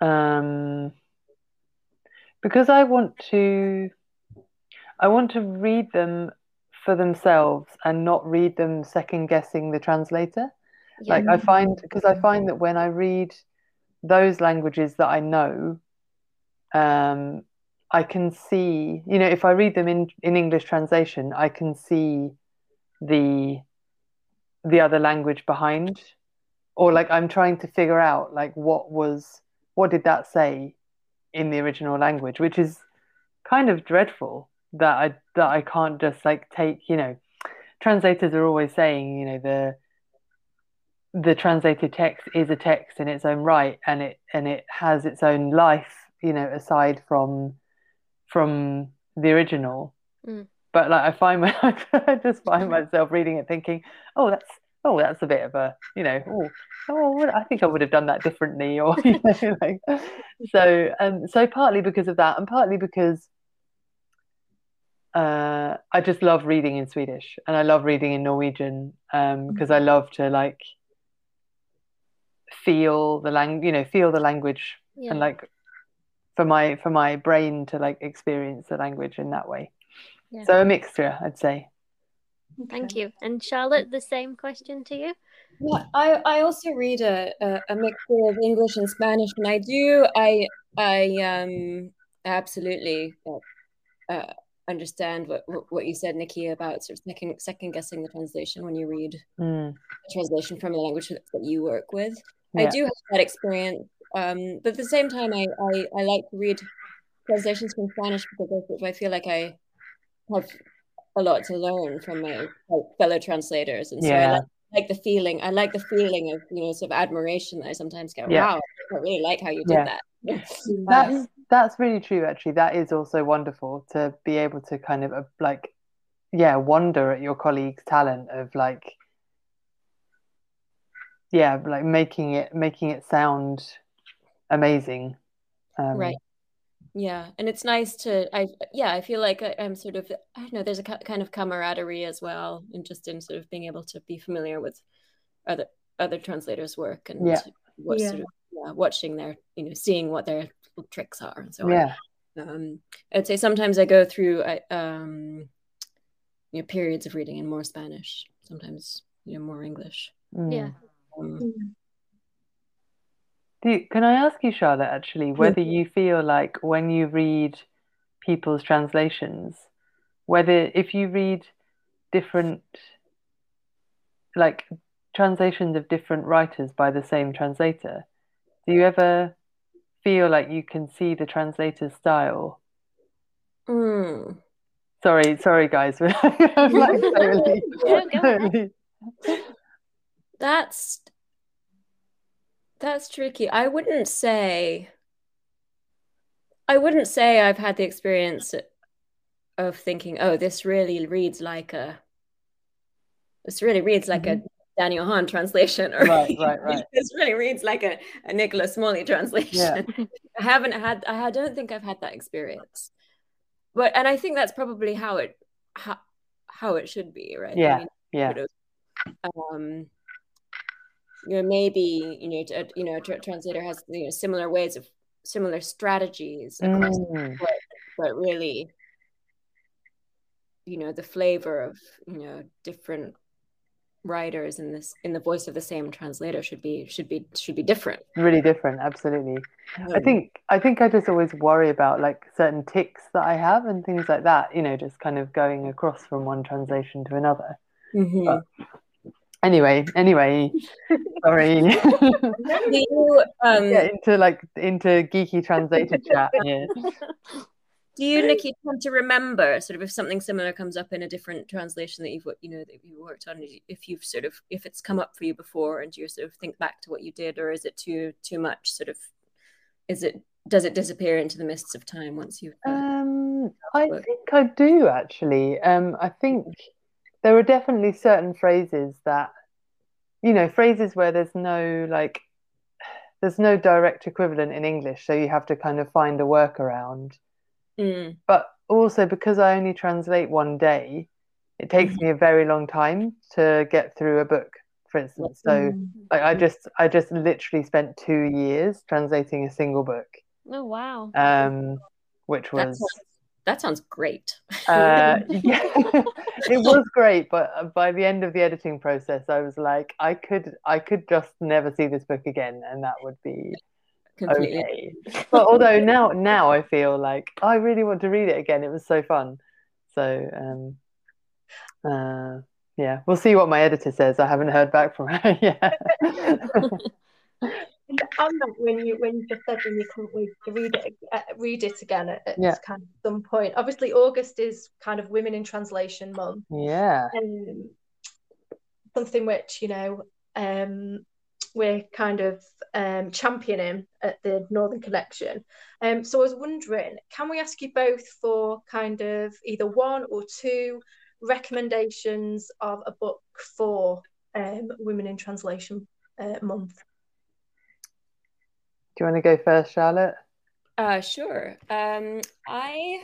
um, because I want to I want to read them for themselves and not read them second guessing the translator. Yeah. Like I find, because I find that when I read those languages that I know, um, I can see, you know, if I read them in, in English translation, I can see the the other language behind, or like I'm trying to figure out like what was what did that say in the original language, which is kind of dreadful that I that I can't just like take, you know, translators are always saying, you know, the the translated text is a text in its own right, and it and it has its own life, you know, aside from from the original. Mm. But like I find my, I just find myself reading it thinking, oh, that's oh, that's a bit of a, you know, oh, oh, I think I would have done that differently, or you know, like so. Um, so partly because of that, and partly because uh, I just love reading in Swedish, and I love reading in Norwegian, um, because I love to like feel the language, you know, feel the language, yeah. And like for my for my brain to like experience the language in that way. Yeah. So a mixture, I'd say. Thank you. And Charlotte, the same question to you. Yeah, I, I also read a, a, a mixture of English and Spanish, and I do I I um absolutely uh, understand what what you said, Nikki, about sort of second second guessing the translation when you read mm. a translation from the language that you work with. Yeah. I do have that experience, um, but at the same time, I, I I like to read translations from Spanish because I feel like I have a lot to learn from my fellow translators, and so yeah. I like, like the feeling. I like the feeling of, you know, sort of admiration that I sometimes get. Yeah. Wow, I really like how you did yeah. that. That's that's really true. Actually, that is also wonderful to be able to kind of uh, like, yeah, wonder at your colleagues' talent of like, yeah, like making it making it sound amazing. Um, right. Yeah, and it's nice to, I yeah, I feel like I, I'm sort of, I don't know, there's a ca- kind of camaraderie as well, and just in sort of being able to be familiar with other other translators' work, and yeah. what yeah. sort of yeah, watching their, you know, seeing what their tricks are and so yeah. on. Um, I'd say sometimes I go through I, um, you know, periods of reading in more Spanish, sometimes, you know, more English. Mm. Yeah. Um, mm. Do you, can I ask you, Charlotte, actually, whether you feel like when you read people's translations, whether if you read different, like translations of different writers by the same translator, do you ever feel like you can see the translator's style? Mm. Sorry, sorry, guys. I'm like totally, totally. That's... That's tricky. I wouldn't say I wouldn't say I've had the experience of thinking, oh, this really reads like a this really reads like mm-hmm. a Daniel Hahn translation, or right, right, right. this really reads like a, a Nichola Smalley translation. Yeah. I haven't had I don't think I've had that experience. But and I think that's probably how it how, how it should be, right? Yeah. I mean, yeah. Sort of, um you know, maybe, you know, a, you know, a translator has, you know, similar ways of similar strategies, across mm. but, but really, you know, the flavor of, you know, different writers in this in the voice of the same translator should be should be should be different. Really different, absolutely. Mm. I think I think I just always worry about like certain tics that I have and things like that. You know, just kind of going across from one translation to another. Mm-hmm. But, Anyway, anyway, sorry. you, um, yeah, into like into geeky translated chat. Yeah. Do you, Nikki, tend to remember sort of if something similar comes up in a different translation that you've you know that you worked on? If you've sort of if it's come up for you before, and do you sort of think back to what you did, or is it too too much? Sort of, is it does it disappear into the mists of time once you've uh, um I worked? think I do actually um I think there are definitely certain phrases that, you know, phrases where there's no like there's no direct equivalent in English, so you have to kind of find a workaround. Mm. But also because I only translate one day, it takes mm. me a very long time to get through a book, for instance. So mm. like, I just I just literally spent two years translating a single book. Oh wow. Um which was that sounds, that sounds great. Uh, yeah, it was great, but by the end of the editing process I was like, I could I could just never see this book again, and that would be completely. Okay. But although now now I feel like I really want to read it again. It was so fun. So um uh yeah, we'll see what my editor says. I haven't heard back from her yet. On that, when you when you just said when you couldn't wait to read it uh, read it again at, at yeah. kind of some point. Obviously, August is kind of Women in Translation Month. Yeah, um, something which you know um, we're kind of um, championing at the Northern Connection. Um, so I was wondering, can we ask you both for kind of either one or two recommendations of a book for um, Women in Translation uh, Month? Do you want to go first, Charlotte? Uh, sure. Um, I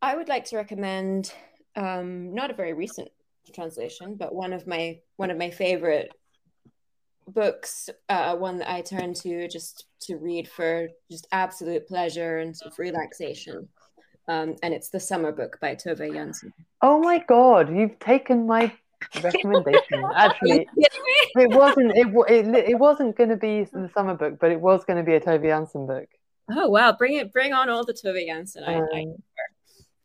I would like to recommend um, not a very recent translation, but one of my one of my favorite books, uh, one that I turn to just to read for just absolute pleasure and sort of relaxation. Um, and it's The Summer Book by Tove Jansson. Oh my God, you've taken my recommendation. Actually, it wasn't it, it, it wasn't going to be The Summer Book, but it was going to be a Tove Jansson book. Oh wow, bring it bring on all the Tove Jansson. um, I,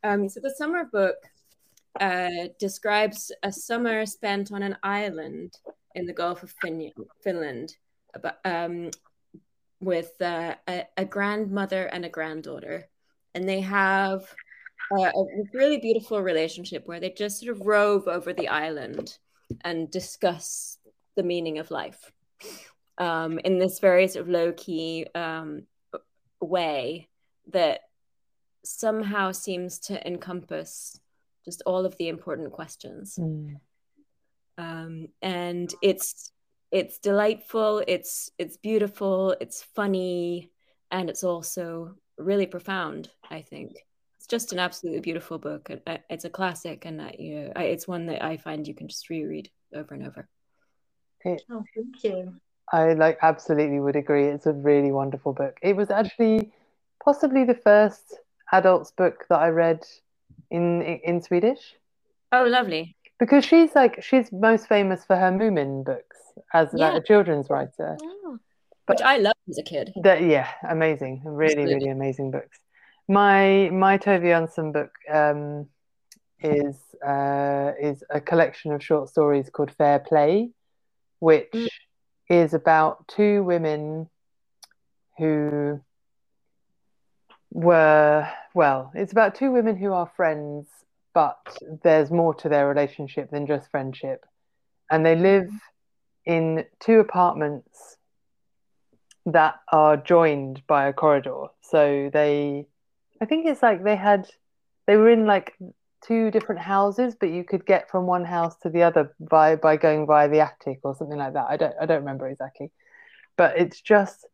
I um so The Summer Book uh describes a summer spent on an island in the Gulf of fin- Finland about, um with uh, a, a grandmother and a granddaughter, and they have Uh, a really beautiful relationship where they just sort of rove over the island and discuss the meaning of life um, in this very sort of low-key um, way that somehow seems to encompass just all of the important questions. Mm. Um, and it's it's delightful, it's it's beautiful, it's funny, and it's also really profound, I think. Just an absolutely beautiful book. It's a classic, and that you know, it's one that I find you can just reread over and over. It, oh, thank you. I like absolutely would agree. It's a really wonderful book. It was actually possibly the first adults book that I read in in, in Swedish. Oh, lovely! Because she's like she's most famous for her Moomin books as yeah. like a children's writer, yeah. but which I loved as a kid. That yeah, amazing, really, absolutely. really amazing books. My my Tove Jansson book um, is uh, is a collection of short stories called Fair Play, which mm. is about two women who were well. It's about two women who are friends, but there's more to their relationship than just friendship, and they live in two apartments that are joined by a corridor. So they. I think it's like they had, they were in like two different houses, but you could get from one house to the other by, by going via the attic or something like that. I don't, I don't remember exactly, but it's just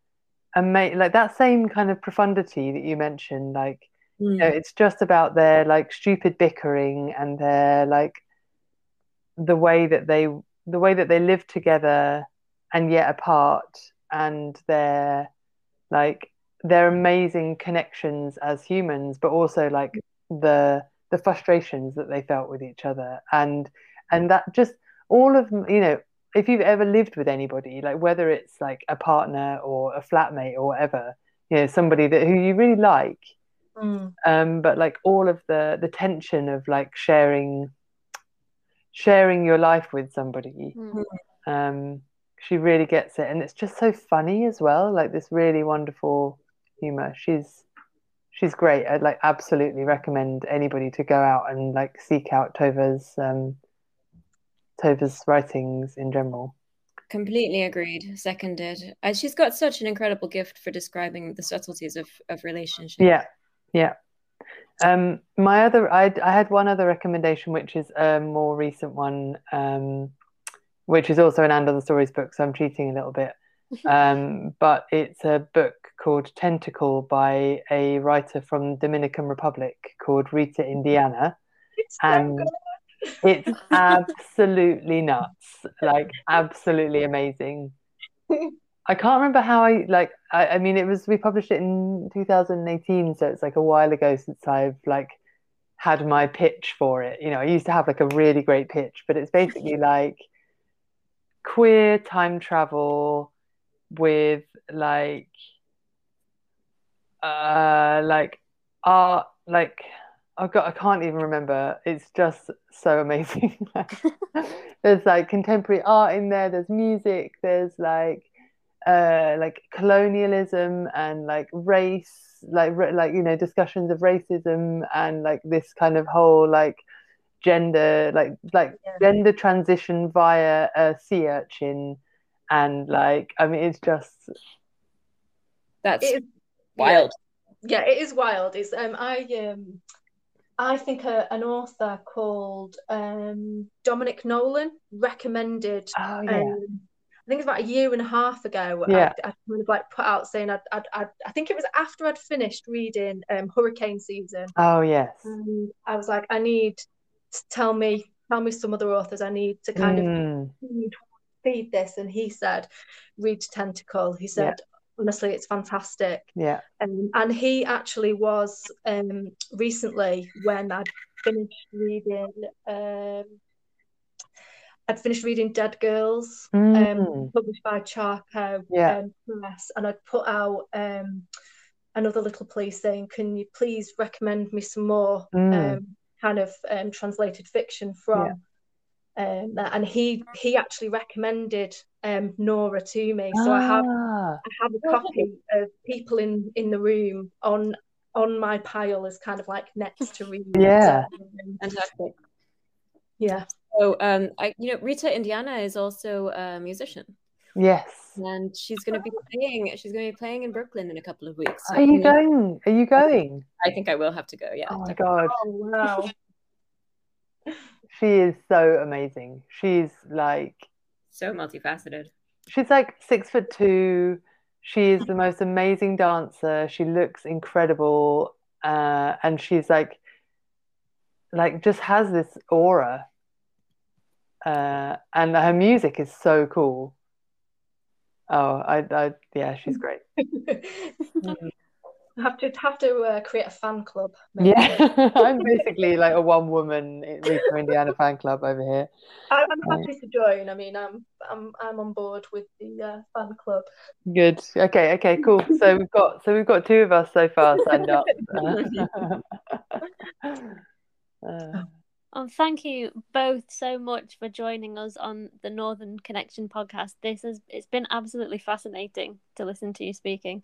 amazing. Like that same kind of profundity that you mentioned, like, mm. you know, it's just about their like stupid bickering and their like the way that they, the way that they live together and yet apart, and their like, their amazing connections as humans, but also like the the frustrations that they felt with each other, and and that just all of you know if you've ever lived with anybody, like whether it's like a partner or a flatmate or whatever, you know somebody that who you really like, mm. um but like all of the the tension of like sharing sharing your life with somebody, mm-hmm. um she really gets it, and it's just so funny as well, like this really wonderful humor. She's she's great. I'd like absolutely recommend anybody to go out and like seek out Tove's um Tove's writings in general. Completely agreed. Seconded. And she's got such an incredible gift for describing the subtleties of, of relationships. Yeah, yeah. Um, my other, I, I had one other recommendation, which is a more recent one, um, which is also an And Other Stories book, so I'm cheating a little bit. Um, but it's a book called Tentacle by a writer from Dominican Republic called Rita Indiana. It's and so it's absolutely nuts, like absolutely amazing. I can't remember how I like I, I mean it was we published it in two thousand eighteen, so it's like a while ago since I've like had my pitch for it. You know, I used to have like a really great pitch, but it's basically like queer time travel with like uh like art like oh god, I can't even remember. It's just so amazing. There's like contemporary art in there, there's music, there's like Uh, like colonialism and like race, like re- like you know discussions of racism and like this kind of whole like gender like like yeah. gender transition via a sea urchin, and like I mean it's just that's it is, wild. Yeah. yeah, it is wild. It's um I um I think a, an author called um Dominic Nolan recommended. Oh yeah. Um, I think it's about a year and a half ago. Yeah. I, I kind of like put out saying I'd, I'd, I'd, I think it was after I'd finished reading um, Hurricane Season. Oh yes. And I was like, I need to tell me tell me some other authors. I need to kind mm. of feed, feed this. And he said, read Tentacle. He said, yeah. honestly, it's fantastic. Yeah. Um, and he actually was um, recently when I'd finished reading. Um, I'd finished reading Dead Girls, mm. um, published by Charco yeah. um, Press, and I'd put out um, another little plea saying, can you please recommend me some more mm. um, kind of um, translated fiction from... Yeah. Um, and he he actually recommended um, Norah to me. So ah. I have I have a copy of People in, in the Room on on my pile as kind of like next to read. Yeah. Fantastic. Yeah. So, um, I, you know, Rita Indiana is also a musician. Yes. And she's going to be playing. She's going to be playing in Brooklyn in a couple of weeks. So Are you going? Are you going? I think I will have to go. Yeah. Oh my god! Oh wow. She is so amazing. She's like so multifaceted. She's like six foot two. She is the most amazing dancer. She looks incredible, uh, and she's like, like just has this aura. Uh, and her music is so cool. Oh, I, I yeah, she's great. mm. Have to have to uh, create a fan club. Maybe. Yeah, I'm basically like a one-woman Rita Indiana fan club over here. I'm happy um, to join. I mean, I'm I'm I'm on board with the uh, fan club. Good. Okay. Okay. Cool. So we've got so we've got two of us so far signed up. uh, Oh, thank you both so much for joining us on the Northern Connection podcast. This is it's been absolutely fascinating to listen to you speaking.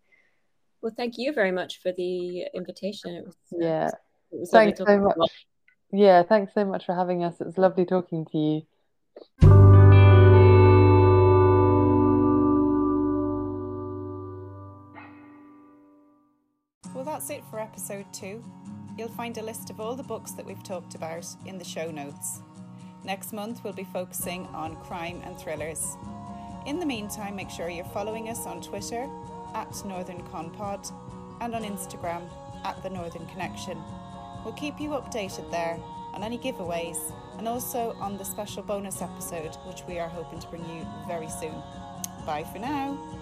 Well, thank you very much for the invitation. It was, yeah, it was thanks so much. About. Yeah, thanks so much for having us. It's lovely talking to you. Well, that's it for episode two. You'll find a list of all the books that we've talked about in the show notes. Next month, we'll be focusing on crime and thrillers. In the meantime, make sure you're following us on Twitter at Northern Con Pod and on Instagram at The Northern Connection. We'll keep you updated there on any giveaways and also on the special bonus episode, which we are hoping to bring you very soon. Bye for now.